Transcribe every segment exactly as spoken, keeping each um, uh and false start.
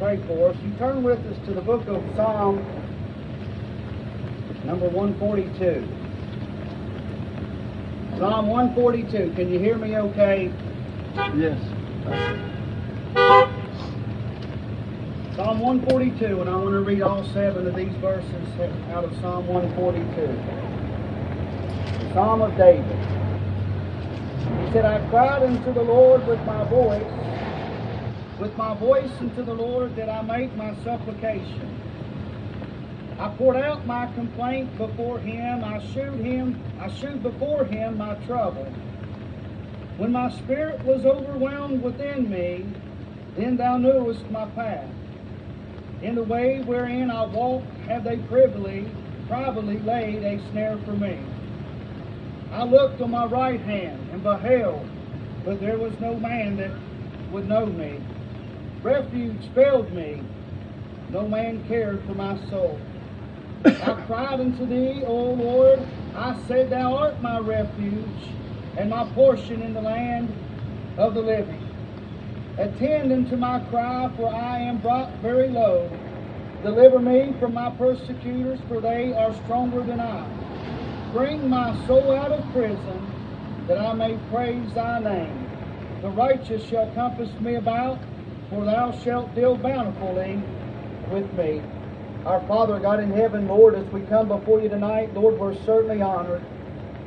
pray for us. You turn with us to the book of Psalm number one forty-two. Psalm one forty-two. Can you hear me okay? Yes. Psalm one forty-two, and I want to read all seven of these verses out of Psalm one forty-two. The Psalm of David. He said, I cried unto the Lord with my voice, with my voice unto the Lord did I make my supplication. I poured out my complaint before him. I shewed him, I shewed before him my trouble. When my spirit was overwhelmed within me, then thou knewest my path. In the way wherein I walked have they privily, privately laid a snare for me. I looked on my right hand and beheld, but there was no man that would know me. Refuge failed me. No man cared for my soul. I cried unto thee, O Lord. I said, Thou art my refuge, and my portion in the land of the living. Attend unto my cry, for I am brought very low. Deliver me from my persecutors, for they are stronger than I. Bring my soul out of prison, that I may praise thy name. The righteous shall compass me about, for thou shalt deal bountifully with me. Our Father, God in heaven, Lord, as we come before you tonight, Lord, we're certainly honored.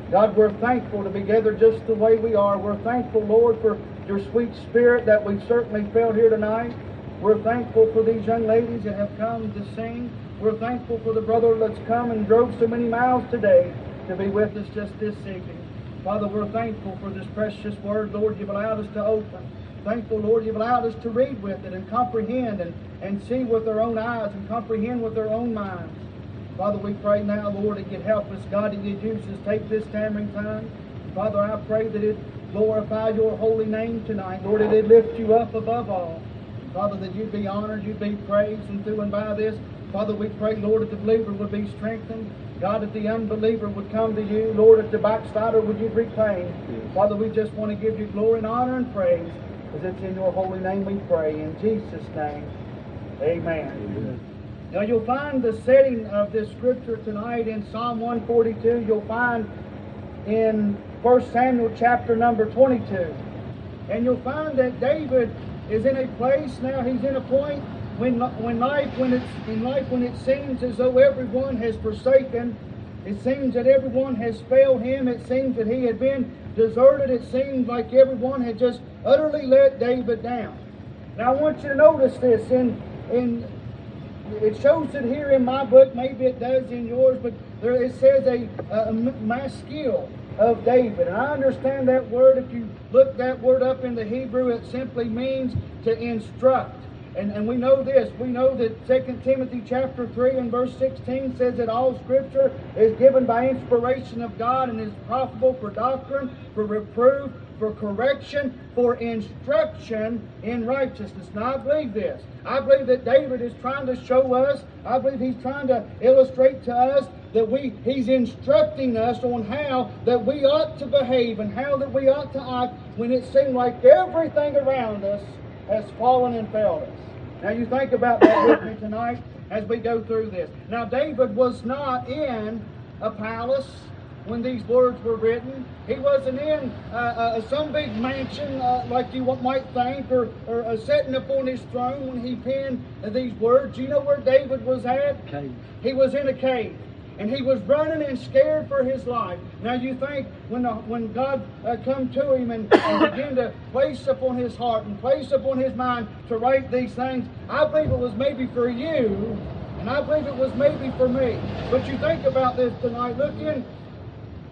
God, we're thankful to be gathered just the way we are. We're thankful, Lord, for your sweet spirit that we've certainly felt here tonight. We're thankful for these young ladies that have come to sing. We're thankful for the brother that's come and drove so many miles today to be with us just this evening. Father, we're thankful for this precious word, Lord, you've allowed us to open. Thankful, Lord, you've allowed us to read with it and comprehend and, and see with our own eyes and comprehend with our own minds. Father, we pray now, Lord, that you'd help us. God, that you'd use us. Take this stammering time. Father, I pray that it glorify your holy name tonight. Lord, that it lift you up above all. Father, that you'd be honored, you'd be praised and through and by this. Father, we pray, Lord, that the believer would be strengthened. God, that the unbeliever would come to you. Lord, that the backslider would you reclaim. Father, we just want to give you glory and honor and praise. As it's in your holy name we pray, in Jesus' name, amen. Amen. Now you'll find the setting of this scripture tonight in Psalm one forty-two. You'll find in First Samuel chapter number twenty-two. And you'll find that David is in a place now, he's in a point when, when, life, when it's, in life when it seems as though everyone has forsaken. It seems that everyone has failed him. It seems that he had been deserted. It seems like everyone had just utterly let David down. Now I want you to notice this. In, in, it shows it here in my book. Maybe it does in yours. But there, it says a, a my skill of David. And I understand that word. If you look that word up in the Hebrew, it simply means to instruct. And, and we know this, we know that Second Timothy chapter three and verse sixteen says that all scripture is given by inspiration of God and is profitable for doctrine, for reproof, for correction, for instruction in righteousness. Now I believe this. I believe that David is trying to show us, I believe he's trying to illustrate to us that we he's instructing us on how that we ought to behave and how that we ought to act when it seems like everything around us has fallen and failed us. Now you think about that with me tonight as we go through this. Now David was not in a palace when these words were written. He wasn't in uh, uh, some big mansion uh, like you might think, or, or uh, sitting upon his throne when he penned these words. You know where David was at? Cave. He was in a cave. And he was running and scared for his life. Now you think when the, when God uh, come to him and, and began to place upon his heart and place upon his mind to write these things, I believe it was maybe for you, and I believe it was maybe for me. But you think about this tonight. Look in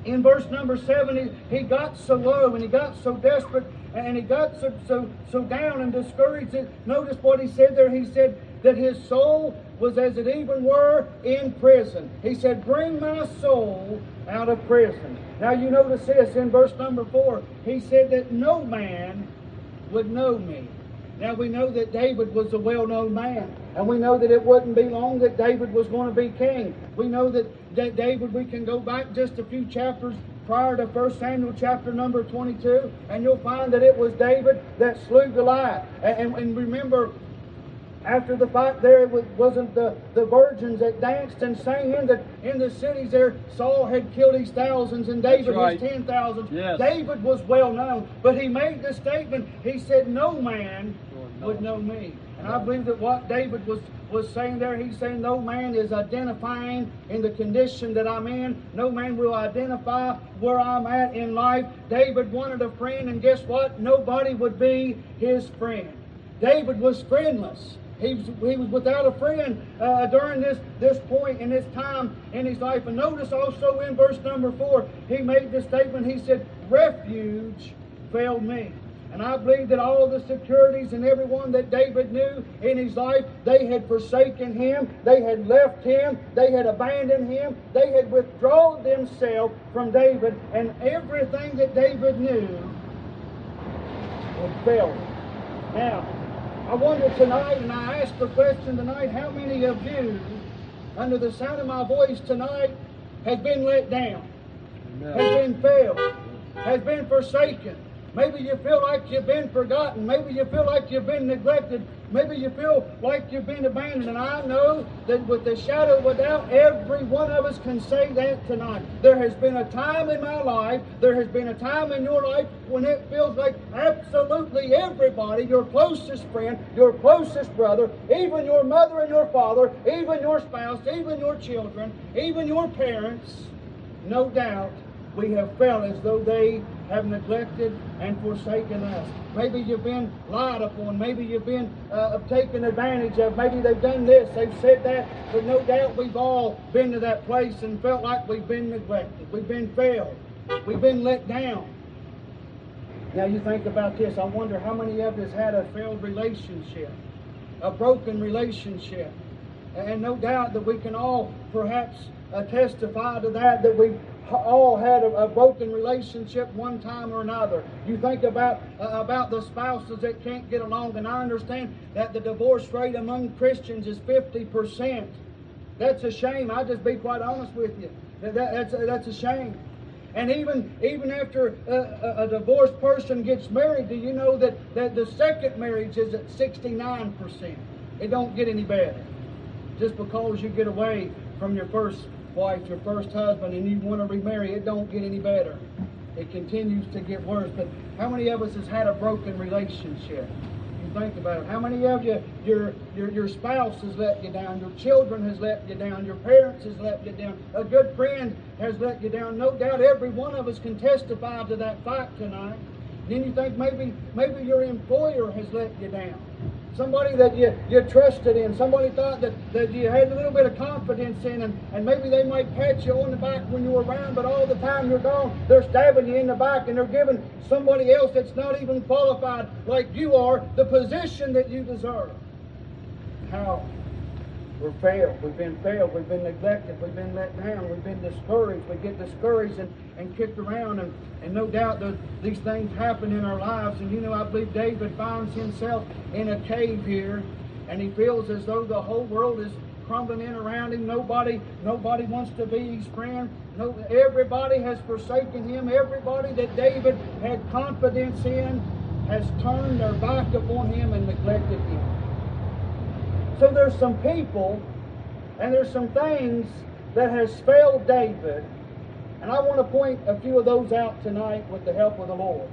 in verse number seven. He, he got so low and he got so desperate and he got so so so down and discouraged. Notice what he said there. He said that his soul was as it even were in prison. He said, bring my soul out of prison. Now you notice this in verse number four. He said that no man would know me. Now we know that David was a well-known man. And we know that it wouldn't be long that David was going to be king. We know that, that David, we can go back just a few chapters prior to First Samuel chapter number twenty-two. And you'll find that it was David that slew Goliath. And, and, and remember, After the fight there, it wasn't the, the virgins that danced and sang in the, in the cities there. Saul had killed his thousands and David right. his ten thousands. Yes. David was well known, but he made this statement. He said, no man would know me. And I believe that what David was, was saying there, he's saying no man is identifying in the condition that I'm in. No man will identify where I'm at in life. David wanted a friend, and guess what? Nobody would be his friend. David was friendless. He was, he was without a friend uh, during this, this point in this time in his life. And notice also in verse number four, he made this statement. He said, refuge failed me. And I believe that all the securities and everyone that David knew in his life, they had forsaken him, they had left him, they had abandoned him, they had withdrawn themselves from David, and everything that David knew had failed. Now, I wonder tonight, and I ask the question tonight, how many of you, under the sound of my voice tonight, has been let down, Amen. has been failed, has been forsaken? Maybe you feel like you've been forgotten. Maybe you feel like you've been neglected. Maybe you feel like you've been abandoned. And I know that with the shadow of a doubt, every one of us can say that tonight. There has been a time in my life, there has been a time in your life when it feels like absolutely everybody, your closest friend, your closest brother, even your mother and your father, even your spouse, even your children, even your parents, no doubt, we have felt as though they have neglected and forsaken us. Maybe you've been lied upon. Maybe you've been uh, taken advantage of. Maybe they've done this, they've said that. But no doubt we've all been to that place and felt like we've been neglected. We've been failed. We've been let down. Now you think about this. I wonder how many of us had a failed relationship, a broken relationship. And no doubt that we can all perhaps uh, testify to that, that we've all had a, a broken relationship one time or another. You think about uh, about the spouses that can't get along, and I understand that the divorce rate among Christians is fifty percent. That's a shame. I'll just be quite honest with you. That, that, that's, a, that's a shame. And even even after a, a divorced person gets married, do you know that, that the second marriage is at sixty-nine percent? It don't get any better. Just because you get away from your first wife, your first husband, and you want to remarry, it don't get any better. It continues to get worse. But how many of us has had a broken relationship? You think about it. How many of you, your your your spouse has let you down, your children has let you down, your parents has let you down, a good friend has let you down? No doubt every one of us can testify to that fact tonight. Then you think maybe maybe your employer has let you down. Somebody that you, you trusted in, somebody thought that, that you had a little bit of confidence in, and, and maybe they might pat you on the back when you were around, but all the time you're gone, they're stabbing you in the back, and they're giving somebody else that's not even qualified like you are the position that you deserve. How? We're failed. We've been failed. We've been neglected. We've been let down. We've been discouraged. We get discouraged and, and kicked around. And, and no doubt that these things happen in our lives. And you know, I believe David finds himself in a cave here, and he feels as though the whole world is crumbling in around him. Nobody, nobody wants to be his friend. No, everybody has forsaken him. Everybody that David had confidence in has turned their back upon him and neglected him. So there's some people and there's some things that has failed David, and I want to point a few of those out tonight with the help of the Lord.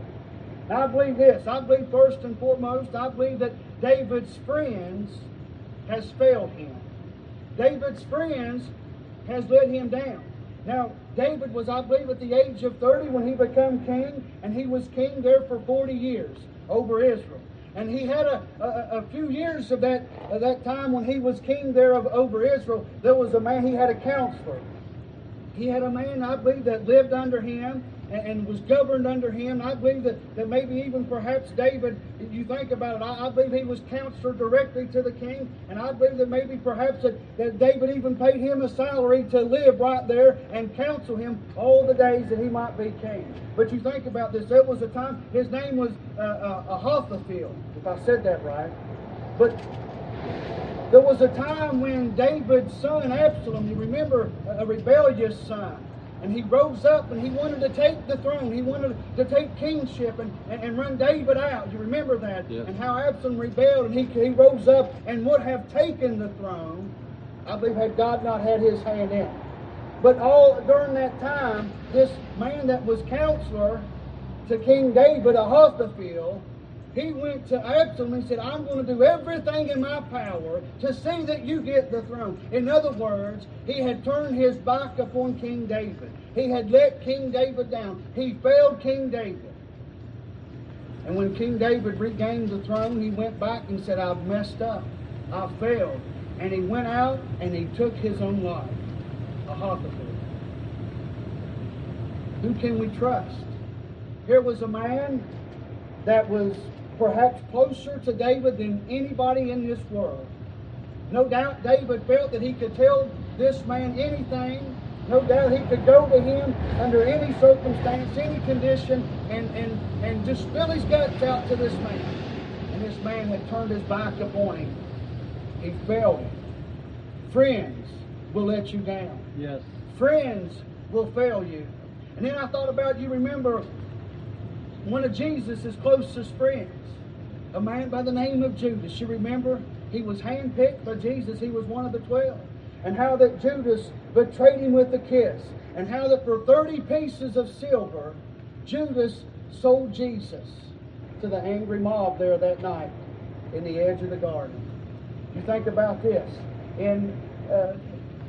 Now I believe this. I believe first and foremost, I believe that David's friends has failed him. David's friends has let him down. Now David was, I believe, at the age of thirty when he became king, and he was king there for forty years over Israel. And he had a, a, a few years of that, of that time when he was king there of, over Israel. There was a man, he had a counselor. He had a man, I believe, that lived under him and, and was governed under him. I believe that, that maybe even perhaps David, if you think about it, I, I believe he was counselor directly to the king. And I believe that maybe perhaps that, that David even paid him a salary to live right there and counsel him all the days that he might be king. But you think about this, there was a time, his name was uh, uh, Ahithophel, if I said that right. But there was a time when David's son Absalom, you remember, a rebellious son, And he rose up and he wanted to take the throne. He wanted to take kingship and, and, and run David out. You remember that? Yes. And how Absalom rebelled and he, he rose up and would have taken the throne, I believe, had God not had his hand in it. But all during that time, this man that was counselor to King David, Ahithophel, he went to Absalom and said, I'm going to do everything in my power to see that you get the throne. In other words, he had turned his back upon King David. He had let King David down. He failed King David. And when King David regained the throne, he went back and said, I've messed up. I failed. And he went out and he took his own life. Ahithophel. Who can we trust? Here was a man that was perhaps closer to David than anybody in this world. No doubt David felt that he could tell this man anything. No doubt he could go to him under any circumstance, any condition, and, and, and just spill his guts out to this man. And this man had turned his back upon him. He failed him. Friends will let you down. Yes. Friends will fail you. And then I thought about, you remember, one of Jesus' closest friends, a man by the name of Judas. You remember, he was handpicked by Jesus. He was one of the twelve. And how that Judas betrayed him with a kiss. And how that for thirty pieces of silver, Judas sold Jesus to the angry mob there that night in the edge of the garden. You think about this. In, uh,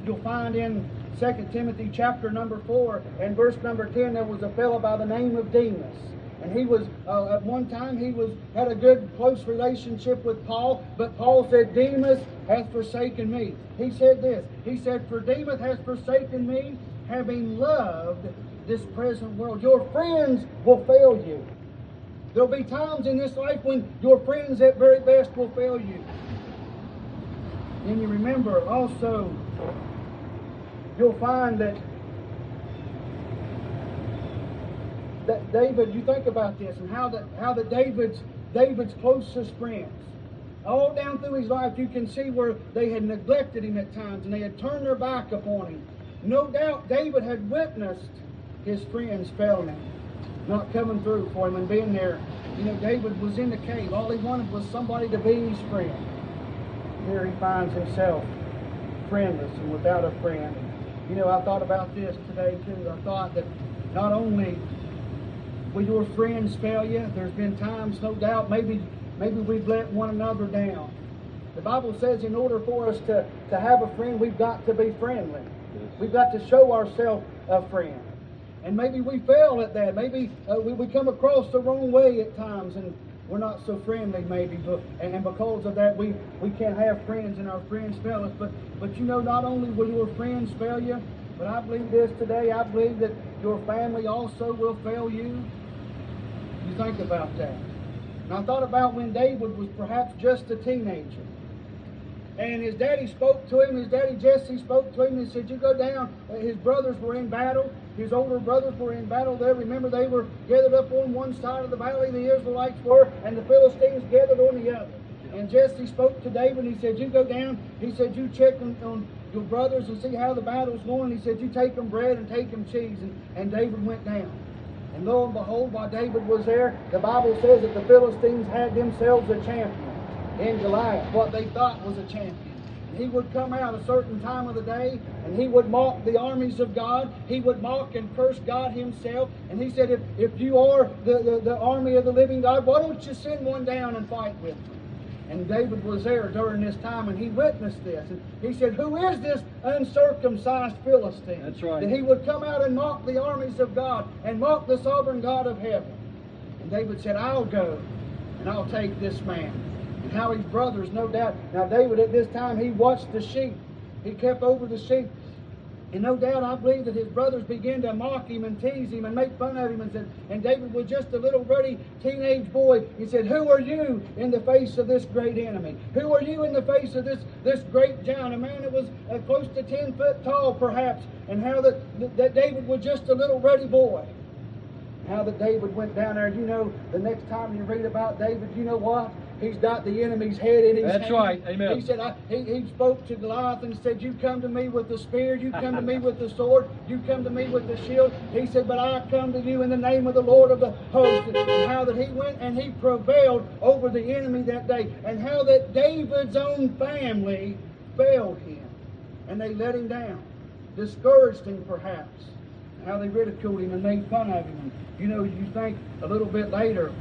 you'll find in Second Timothy chapter number four and verse number ten, there was a fellow by the name of Demas. And he was, uh, at one time, he was had a good, close relationship with Paul. But Paul said, Demas hath forsaken me. He said this. He said, for Demas hath forsaken me, having loved this present world. Your friends will fail you. There'll be times in this life when your friends at very best will fail you. And you remember also, you'll find that That David, you think about this, and how that how that David's David's closest friends, all down through his life, you can see where they had neglected him at times, and they had turned their back upon him. No doubt, David had witnessed his friends failing him, not coming through for him, and being there. You know, David was in the cave. All he wanted was somebody to be his friend. Here he finds himself friendless and without a friend. You know, I thought about this today too. I thought that not only will your friends fail you, there's been times, no doubt, maybe maybe we've let one another down. The Bible says in order for us to, to have a friend, we've got to be friendly. Yes. We've got to show ourselves a friend. And maybe we fail at that. Maybe uh, we, we come across the wrong way at times, and we're not so friendly maybe. But, and, and because of that, we, we can't have friends, and our friends fail us. But, but you know, not only will your friends fail you, but I believe this today, I believe that your family also will fail you. You think about that. And I thought about when David was perhaps just a teenager. And his daddy spoke to him, his daddy Jesse spoke to him and said, you go down. His brothers were in battle. His older brothers were in battle there. Remember, they were gathered up on one side of the valley, the Israelites were, and the Philistines gathered on the other. And Jesse spoke to David and he said, you go down. He said, you check on, on your brothers and see how the battle's going. He said, you take them bread and take them cheese. And, and David went down. And lo and behold, while David was there, the Bible says that the Philistines had themselves a champion in Goliath, what they thought was a champion. And he would come out a certain time of the day, and he would mock the armies of God. He would mock and curse God himself. And he said, if, if you are the, the, the army of the living God, why don't you send one down and fight with them? And David was there during this time, and he witnessed this. And he said, who is this uncircumcised Philistine? That's right. That he would come out and mock the armies of God and mock the sovereign God of heaven. And David said, I'll go, and I'll take this man. And how his brothers, no doubt. Now, David at this time, he watched the sheep. He kept over the sheep. And no doubt, I believe that his brothers began to mock him and tease him and make fun of him. And said, and David was just a little ruddy teenage boy. He said, who are you in the face of this great enemy? Who are you in the face of this, this great giant? A man that was uh, close to ten foot tall, perhaps. And how that, that David was just a little ruddy boy. How that David went down there. You know, the next time you read about David, you know what? He's got the enemy's head in his hand. That's right. Amen. He said, I, he, he spoke to Goliath and said, you come to me with the spear, you come to me with the sword, you come to me with the shield. He said, but I come to you in the name of the Lord of the host. And how that he went and he prevailed over the enemy that day. And how that David's own family failed him. And they let him down. Discouraged him, perhaps. How they ridiculed him and made fun of him. You know, you think a little bit later,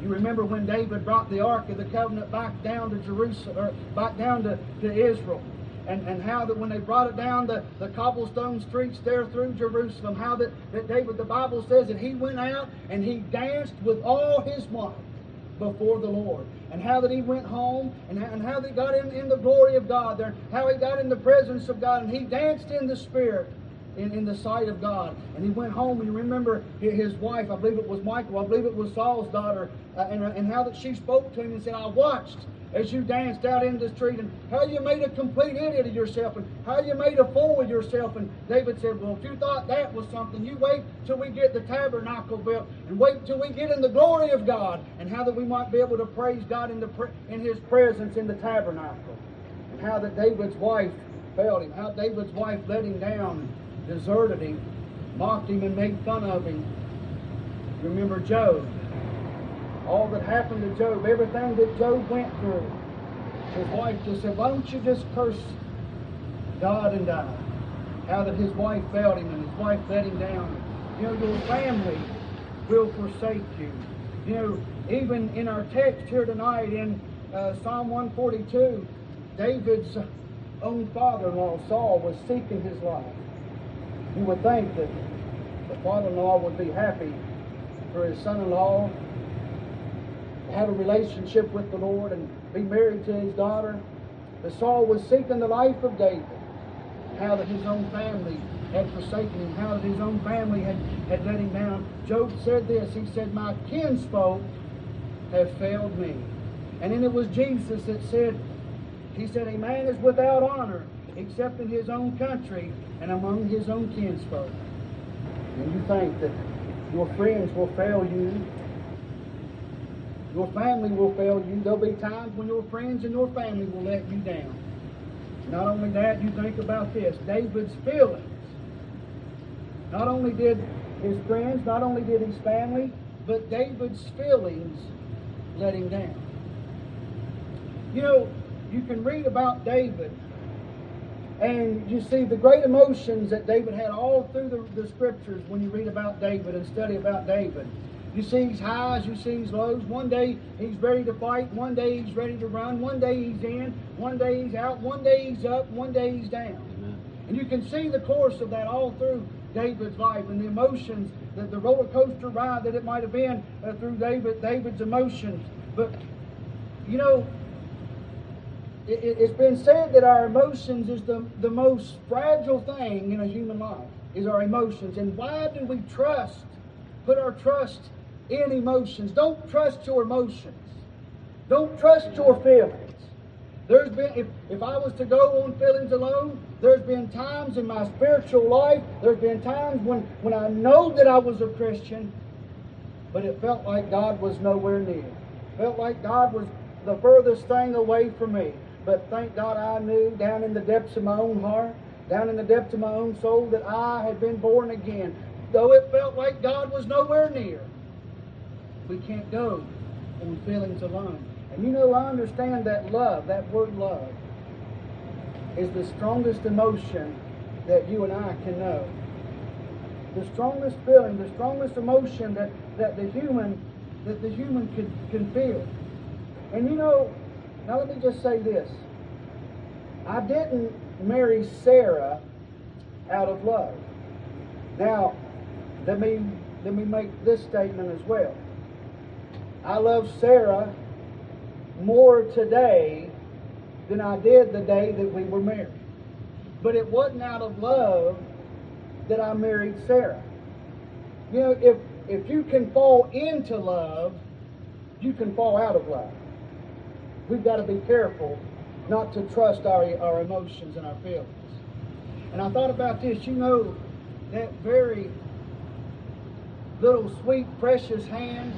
you remember when David brought the Ark of the Covenant back down to Jerusalem, or back down to, to Israel. And, and how that when they brought it down the, the cobblestone streets there through Jerusalem, how that, that David, the Bible says that he went out and he danced with all his might before the Lord. And how that he went home, and, and how they got in, in the glory of God there, how he got in the presence of God, and he danced in the Spirit. In, in the sight of God. And he went home, and you remember his wife, I believe it was Michal, I believe it was Saul's daughter, uh, and, and how that she spoke to him and said, I watched as you danced out in the street, and how you made a complete idiot of yourself, and how you made a fool of yourself. And David said, well, if you thought that was something, you wait till we get the tabernacle built, and wait till we get in the glory of God, and how that we might be able to praise God in, the pre in his presence in the tabernacle. And how that David's wife failed him, how David's wife let him down, deserted him, mocked him, and made fun of him. Remember Job. All that happened to Job, everything that Job went through. His wife just said, why don't you just curse God and die? How that his wife failed him, and his wife let him down. You know, your family will forsake you. You know, even in our text here tonight in uh, Psalm one forty-two, David's own father-in-law, Saul, was seeking his life. You would think that the father-in-law would be happy for his son-in-law to have a relationship with the Lord and be married to his daughter. But Saul was seeking the life of David. How that his own family had forsaken him. How that his own family had, had let him down. Job said this. He said, my kinsfolk have failed me. And then it was Jesus that said, he said, a man is without honor except in his own country and among his own kinsfolk. And you think that your friends will fail you, your family will fail you. There'll be times when your friends and your family will let you down. Not only that, you think about this, David's feelings. Not only did his friends, not only did his family, but David's feelings let him down. You know, you can read about David, and you see the great emotions that David had all through the, the scriptures when you read about David and study about David. You see his highs, you see his lows. One day he's ready to fight, one day he's ready to run, one day he's in, one day he's out, one day he's up, one day he's down. Amen. And you can see the course of that all through David's life, and the emotions, the, the roller coaster ride that it might have been uh, through David, David's emotions. But, you know, it's been said that our emotions is the, the most fragile thing in a human life, is our emotions. And why do we trust, put our trust in emotions? Don't trust your emotions. Don't trust your feelings. There's been, if, if I was to go on feelings alone, there's been times in my spiritual life, there's been times when, when I know that I was a Christian, but it felt like God was nowhere near. It felt like God was the furthest thing away from me. But thank God I knew down in the depths of my own heart, down in the depths of my own soul, that I had been born again. Though it felt like God was nowhere near. We can't go on feelings alone. And you know, I understand that love, that word love, is the strongest emotion that you and I can know. The strongest feeling, the strongest emotion that, that the human, that the human can, can feel. And you know, now let me just say this. I didn't marry Sarah out of love. Now, let me, let me make this statement as well. I love Sarah more today than I did the day that we were married. But it wasn't out of love that I married Sarah. You know, if, if you can fall into love, you can fall out of love. We've got to be careful not to trust our, our emotions and our feelings. And I thought about this, you know, that very little sweet, precious hand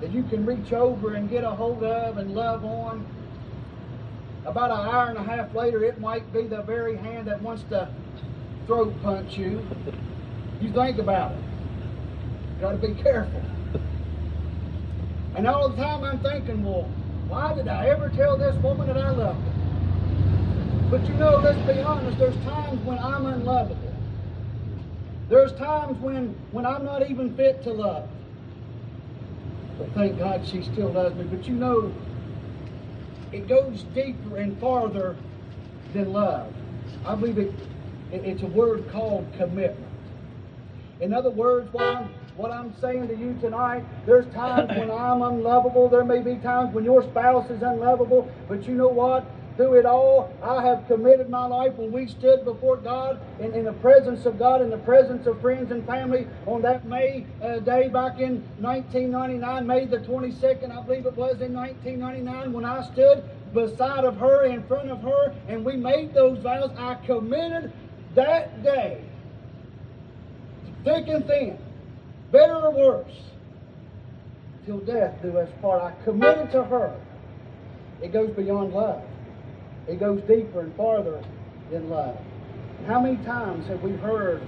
that you can reach over and get a hold of and love on. About an hour and a half later, it might be the very hand that wants to throat punch you. You think about it. You got to be careful. And all the time I'm thinking, well, why did I ever tell this woman that I loved her? But you know, let's be honest, there's times when I'm unlovable. There's times when, when I'm not even fit to love. But thank God she still loves me. But you know, it goes deeper and farther than love. I believe it, it, it's a word called commitment. In other words, what I'm, what I'm saying to you tonight, there's times when I'm unlovable. There may be times when your spouse is unlovable. But you know what? Through it all, I have committed my life. When we stood before God and in, in the presence of God, in the presence of friends and family on that May uh, day back in nineteen ninety-nine, May the twenty-second, I believe it was in nineteen ninety-nine, when I stood beside of her, in front of her, and we made those vows, I committed that day, thick and thin, better or worse, till death do us part. I committed to her. It goes beyond love. It goes deeper and farther than love. How many times have we heard,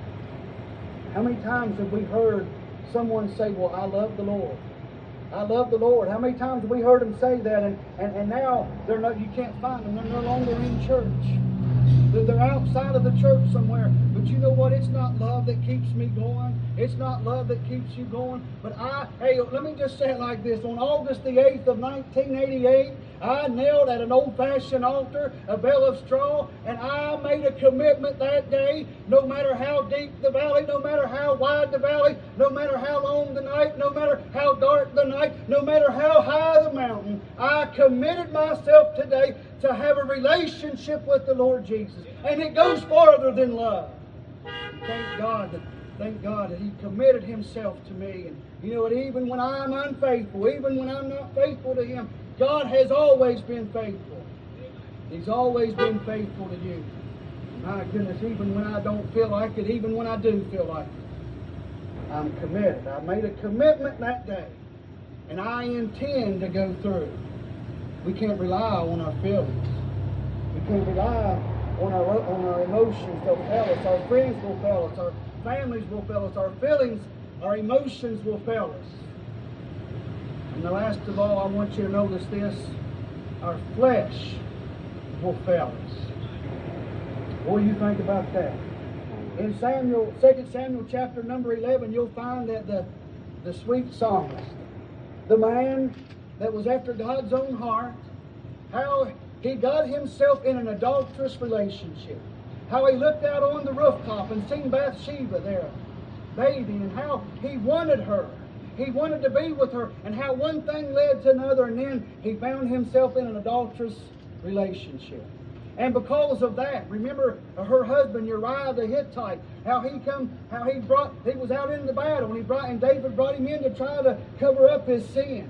how many times have we heard someone say, well, I love the Lord. I love the Lord. How many times have we heard them say that, and, and, and now they're no, you can't find them. They're no longer in church. They're outside of the church somewhere. But you know what? It's not love that keeps me going. It's not love that keeps you going. But I, hey, let me just say it like this. On August the eighth of nineteen eighty-eight, I knelt at an old-fashioned altar, a bale of straw, and I made a commitment that day, no matter how deep the valley, no matter how wide the valley, no matter how long the night, no matter how dark the night, no matter how high the mountain, I committed myself today to have a relationship with the Lord Jesus. And it goes farther than love. Thank God that Thank God that He committed Himself to me. And you know what? Even when I'm unfaithful, even when I'm not faithful to Him, God has always been faithful. He's always been faithful to you. My goodness, even when I don't feel like it, even when I do feel like it, I'm committed. I made a commitment that day, and I intend to go through. We can't rely on our feelings. We can't rely on our, on our emotions. They'll fail us. Our friends will fail us. Our families will fail us. Our feelings, our emotions will fail us. And the last of all, I want you to notice this. Our flesh will fail us. What do you think about that? In Samuel, Second Samuel chapter number eleven, you'll find that the, the sweet psalmist, the man that was after God's own heart, how he got himself in an adulterous relationship. How he looked out on the rooftop and seen Bathsheba there bathing, and how he wanted her. He wanted to be with her, and how one thing led to another, and then he found himself in an adulterous relationship. And because of that, remember her husband Uriah the Hittite, how he come, how he brought, he was out in the battle, and he brought, and David brought him in to try to cover up his sin,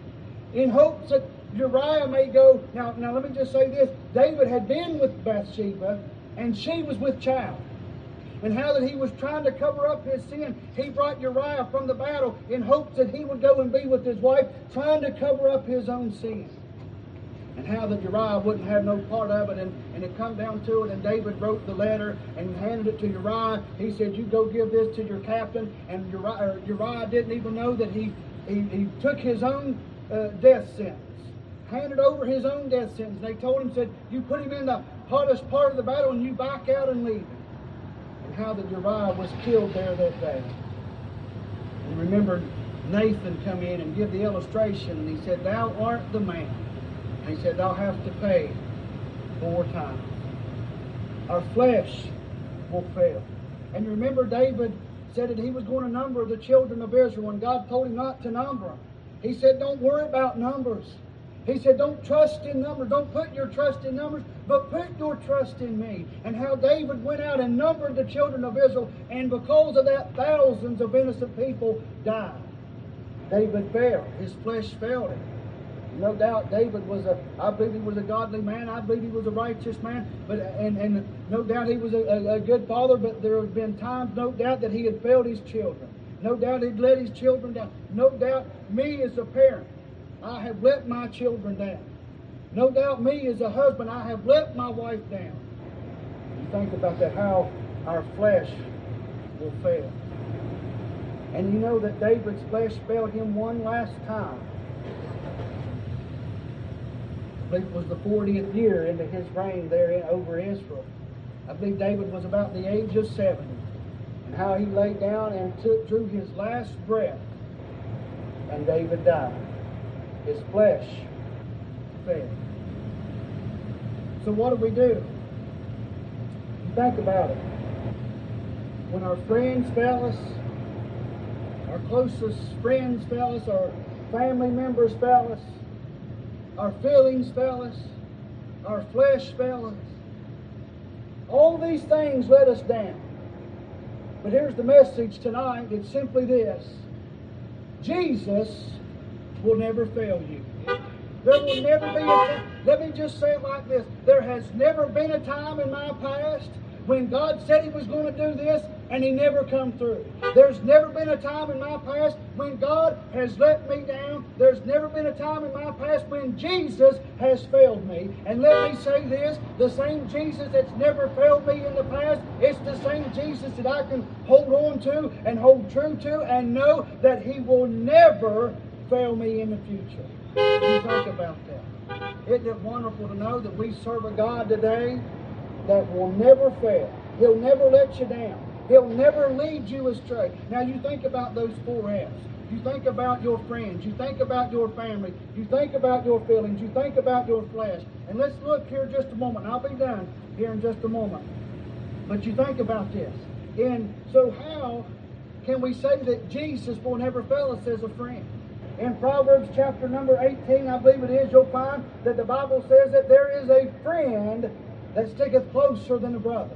in hopes that Uriah may go. Now, now let me just say this: David had been with Bathsheba, and she was with child. And how that he was trying to cover up his sin. He brought Uriah from the battle in hopes that he would go and be with his wife, trying to cover up his own sin. And how that Uriah wouldn't have no part of it. And, and it come down to it, and David wrote the letter and handed it to Uriah. He said, you go give this to your captain. And Uriah, Uriah didn't even know that he, he, he took his own uh, death sentence. Handed over his own death sentence. They told him, said, you put him in the hottest part of the battle, and you back out and leave him. And how that Uriah was killed there that day. And remember, Nathan come in and give the illustration, and he said, thou art the man. And he said, thou hast to pay four times. Our flesh will fail. And remember, David said that he was going to number the children of Israel, and God told him not to number them. He said, don't worry about numbers. He said, don't trust in numbers. Don't put your trust in numbers, but put your trust in me. And how David went out and numbered the children of Israel, and because of that, thousands of innocent people died. David fell. His flesh failed him. No doubt David was a, I believe he was a godly man. I believe he was a righteous man. But And, and no doubt he was a, a, a good father, but there have been times, no doubt, that he had failed his children. No doubt he'd let his children down. No doubt me as a parent. I have let my children down. No doubt me as a husband, I have let my wife down. You think about that, how our flesh will fail. And you know that David's flesh failed him one last time. I believe it was the fortieth year into his reign there in, over Israel. I believe David was about the age of seventy. And how he laid down and took, drew his last breath. And David died. His flesh failed. So what do we do? Think about it. When our friends fail us, our closest friends fail us, our family members fail us, our feelings fail us, our flesh fail us. All these things let us down. But here's the message tonight. It's simply this. Jesus will never fail you. There will never be a time. Let me just say it like this. There has never been a time in my past when God said He was going to do this, and He never come through. There's never been a time in my past when God has let me down. There's never been a time in my past when Jesus has failed me. And let me say this, the same Jesus that's never failed me in the past, it's the same Jesus that I can hold on to and hold true to and know that He will never fail me in the future. You think about that. Isn't it wonderful to know that we serve a God today that will never fail? He'll never let you down. He'll never lead you astray. Now you think about those four F's. You think about your friends. You think about your family. You think about your feelings. You think about your flesh. And let's look here just a moment. I'll be done here in just a moment. But you think about this. And so how can we say that Jesus will never fail us as a friend? In Proverbs chapter number eighteen, I believe it is, you'll find that the Bible says that there is a friend that sticketh closer than a brother.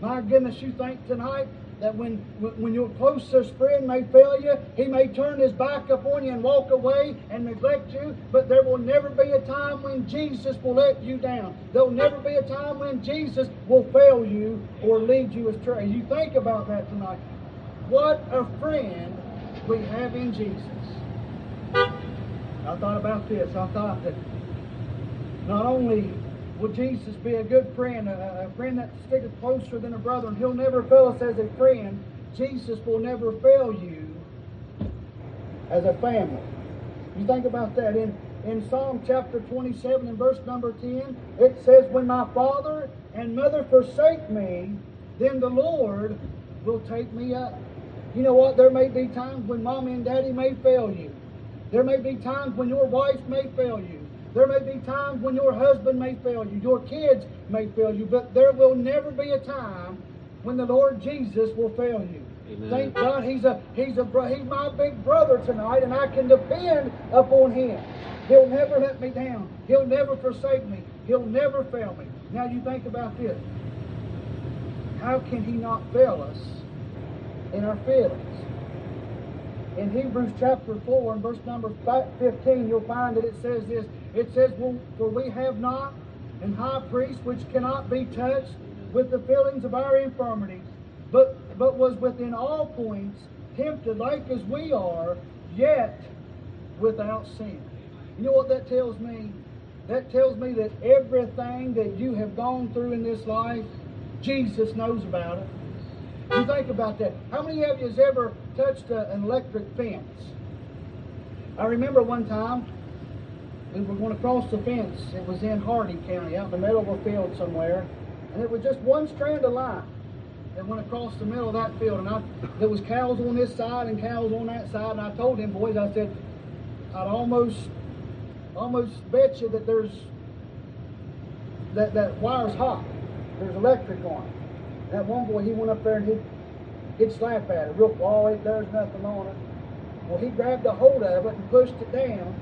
My goodness, you think tonight that when, when your closest friend may fail you, he may turn his back upon you and walk away and neglect you, but there will never be a time when Jesus will let you down. There'll never be a time when Jesus will fail you or lead you astray. You think about that tonight. What a friend we have in Jesus. I thought about this. I thought that not only will Jesus be a good friend, a, a friend that sticketh closer than a brother, and He'll never fail us as a friend, Jesus will never fail you as a family. You think about that. In, in Psalm chapter twenty-seven and verse number ten, it says, "When my father and mother forsake me, then the Lord will take me up." You know what? There may be times when mommy and daddy may fail you. There may be times when your wife may fail you. There may be times when your husband may fail you, your kids may fail you, but there will never be a time when the Lord Jesus will fail you. Amen. Thank God he's a he's a he's my big brother tonight, and I can depend upon Him. He'll never let me down. He'll never forsake me. He'll never fail me. Now you think about this. How can He not fail us in our feelings? In Hebrews chapter four and verse number fifteen, you'll find that it says this. It says, well, for we have not an high priest which cannot be touched with the feelings of our infirmities, but, but was within all points tempted like as we are, yet without sin. You know what that tells me? That tells me that everything that you have gone through in this life, Jesus knows about it. You think about that. How many of you has ever touched a, an electric fence? I remember one time we were going to cross the fence. It was in Hardy County, out in the middle of a field somewhere, and it was just one strand of line that went across the middle of that field. And I, there was cows on this side and cows on that side. And I told them boys, I said, I'd almost, almost bet you that there's that that wire's hot. There's electric on it. That one boy, he went up there and he'd, he'd slap at it. Real, oh, there's nothing on it. Well, he grabbed a hold of it and pushed it down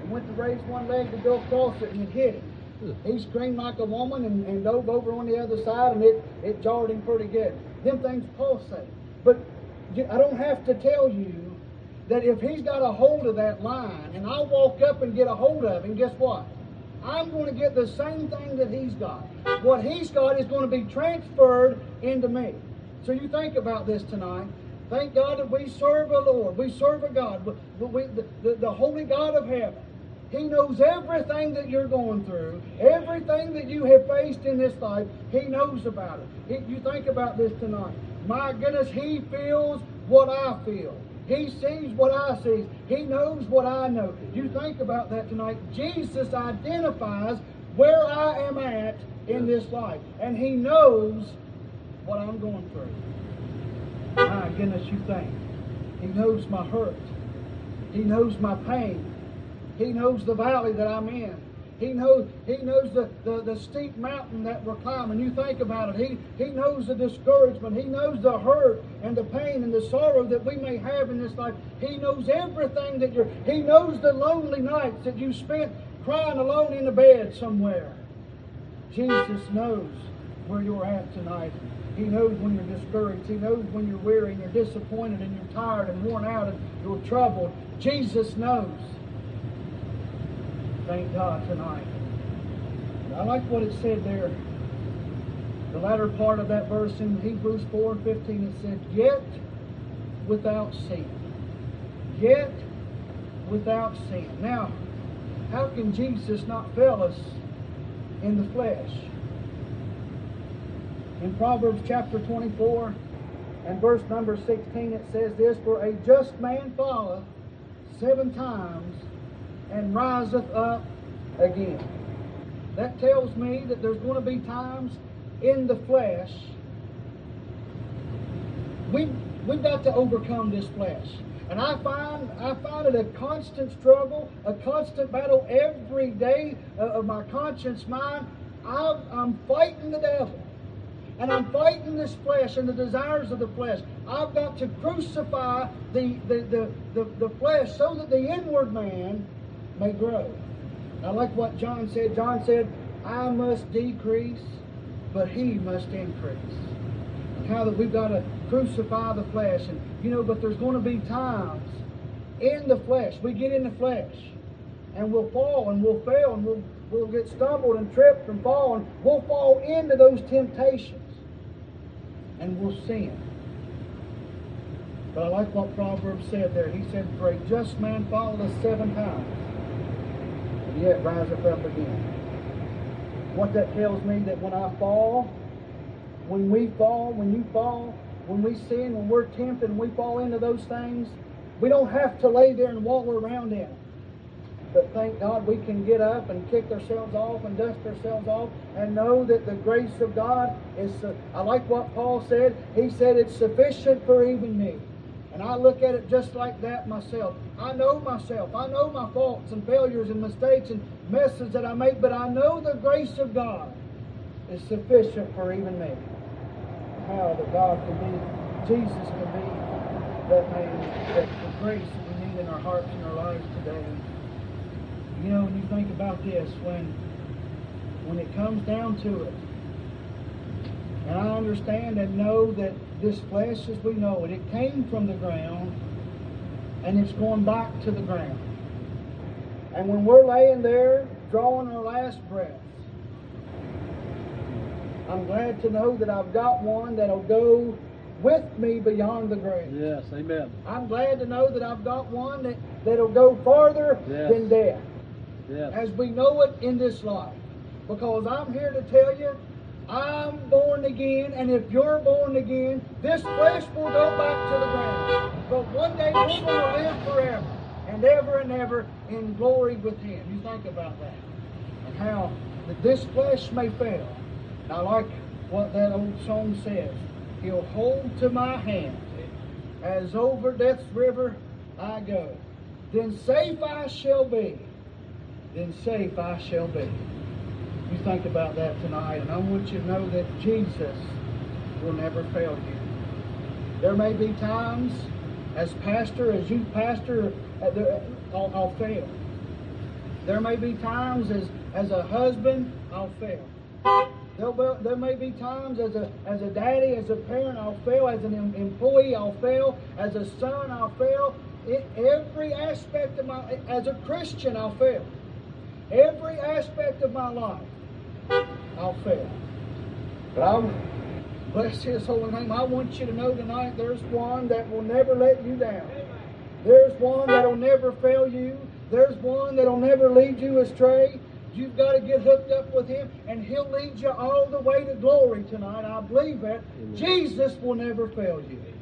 and went to raise one leg to go across it, and it hit him. He screamed like a woman and, and dove over on the other side, and it, it jarred him pretty good. Them things pulsate. But you, I don't have to tell you that if he's got a hold of that line and I walk up and get a hold of him, guess what? I'm going to get the same thing that he's got. What he's got is going to be transferred into me. So you think about this tonight. Thank God that we serve a Lord. We serve a God. We, we, the, the Holy God of heaven. He knows everything that you're going through, everything that you have faced in this life. He knows about it. If you think about this tonight, my goodness, He feels what I feel. He sees what I see. He knows what I know. You think about that tonight. Jesus identifies where I am at in this life, and He knows what I'm going through. My goodness, you think. He knows my hurt. He knows my pain. He knows the valley that I'm in. He knows, he knows the, the, the steep mountain that we're climbing. You think about it. He, he knows the discouragement. He knows the hurt and the pain and the sorrow that we may have in this life. He knows everything that you're... He knows the lonely nights that you spent crying alone in a bed somewhere. Jesus knows where you're at tonight. He knows when you're discouraged. He knows when you're weary and you're disappointed and you're tired and worn out and you're troubled. Jesus knows. Thank God tonight. I like what it said there. The latter part of that verse in Hebrews four and fifteen, it said, yet without sin. Yet without sin. Now, how can Jesus not fail us in the flesh? In Proverbs chapter twenty-four and verse number sixteen, it says this, for a just man falleth seven times and riseth up again. That tells me that there's going to be times in the flesh. We, we've got to overcome this flesh. And I find, I find it a constant struggle, a constant battle every day of my conscience mind. I've, I'm fighting the devil. And I'm fighting this flesh and the desires of the flesh. I've got to crucify the, the, the, the, the flesh so that the inward man may grow. I like what John said. John said, I must decrease, but He must increase. And how that we've got to crucify the flesh. And you know, but there's going to be times in the flesh. We get in the flesh and we'll fall and we'll fail and we'll, we'll get stumbled and tripped and fall and we'll fall into those temptations and we'll sin. But I like what Proverbs said there. He said, for a just man falleth seven times, yet riseth up again. What that tells me that when I fall, when we fall, when you fall, when we sin, when we're tempted and we fall into those things, we don't have to lay there and wallow around in it. But thank God we can get up and kick ourselves off and dust ourselves off and know that the grace of God is... I like what Paul said. He said it's sufficient for even me. And I look at it just like that myself. I know myself. I know my faults and failures and mistakes and messes that I make, but I know the grace of God is sufficient for even me. How that God can be, Jesus can be, that man, that the grace that we need in our hearts and our lives today. You know, when you think about this, when when it comes down to it, and I understand and know that this flesh as we know it, it came from the ground and it's going back to the ground. And when we're laying there drawing our last breath, I'm glad to know that I've got one that'll go with me beyond the grave. Yes, amen. I'm glad to know that I've got one that, that'll go farther yes. than death. Yes. As we know it in this life. Because I'm here to tell you, I'm born again, and if you're born again, this flesh will go back to the ground. But one day we're going to live forever and ever and ever in glory with Him. You think about that. And how that this flesh may fail. And I like what that old song says. He'll hold to my hand as over death's river I go. Then safe I shall be. Then safe I shall be. You think about that tonight, and I want you to know that Jesus will never fail you. There may be times as pastor, as youth pastor, I'll, I'll fail. There may be times as, as a husband, I'll fail. There, there may be times as a, as a daddy, as a parent, I'll fail. As an employee, I'll fail. As a son, I'll fail. It, every aspect of my, as a Christian, I'll fail. Every aspect of my life. I'll fail. But I'll bless His holy name. I want you to know tonight there's one that will never let you down. There's one that will never fail you. There's one that'll never lead you astray. You've got to get hooked up with him, and he'll lead you all the way to glory tonight. I believe that. Amen. Jesus will never fail you.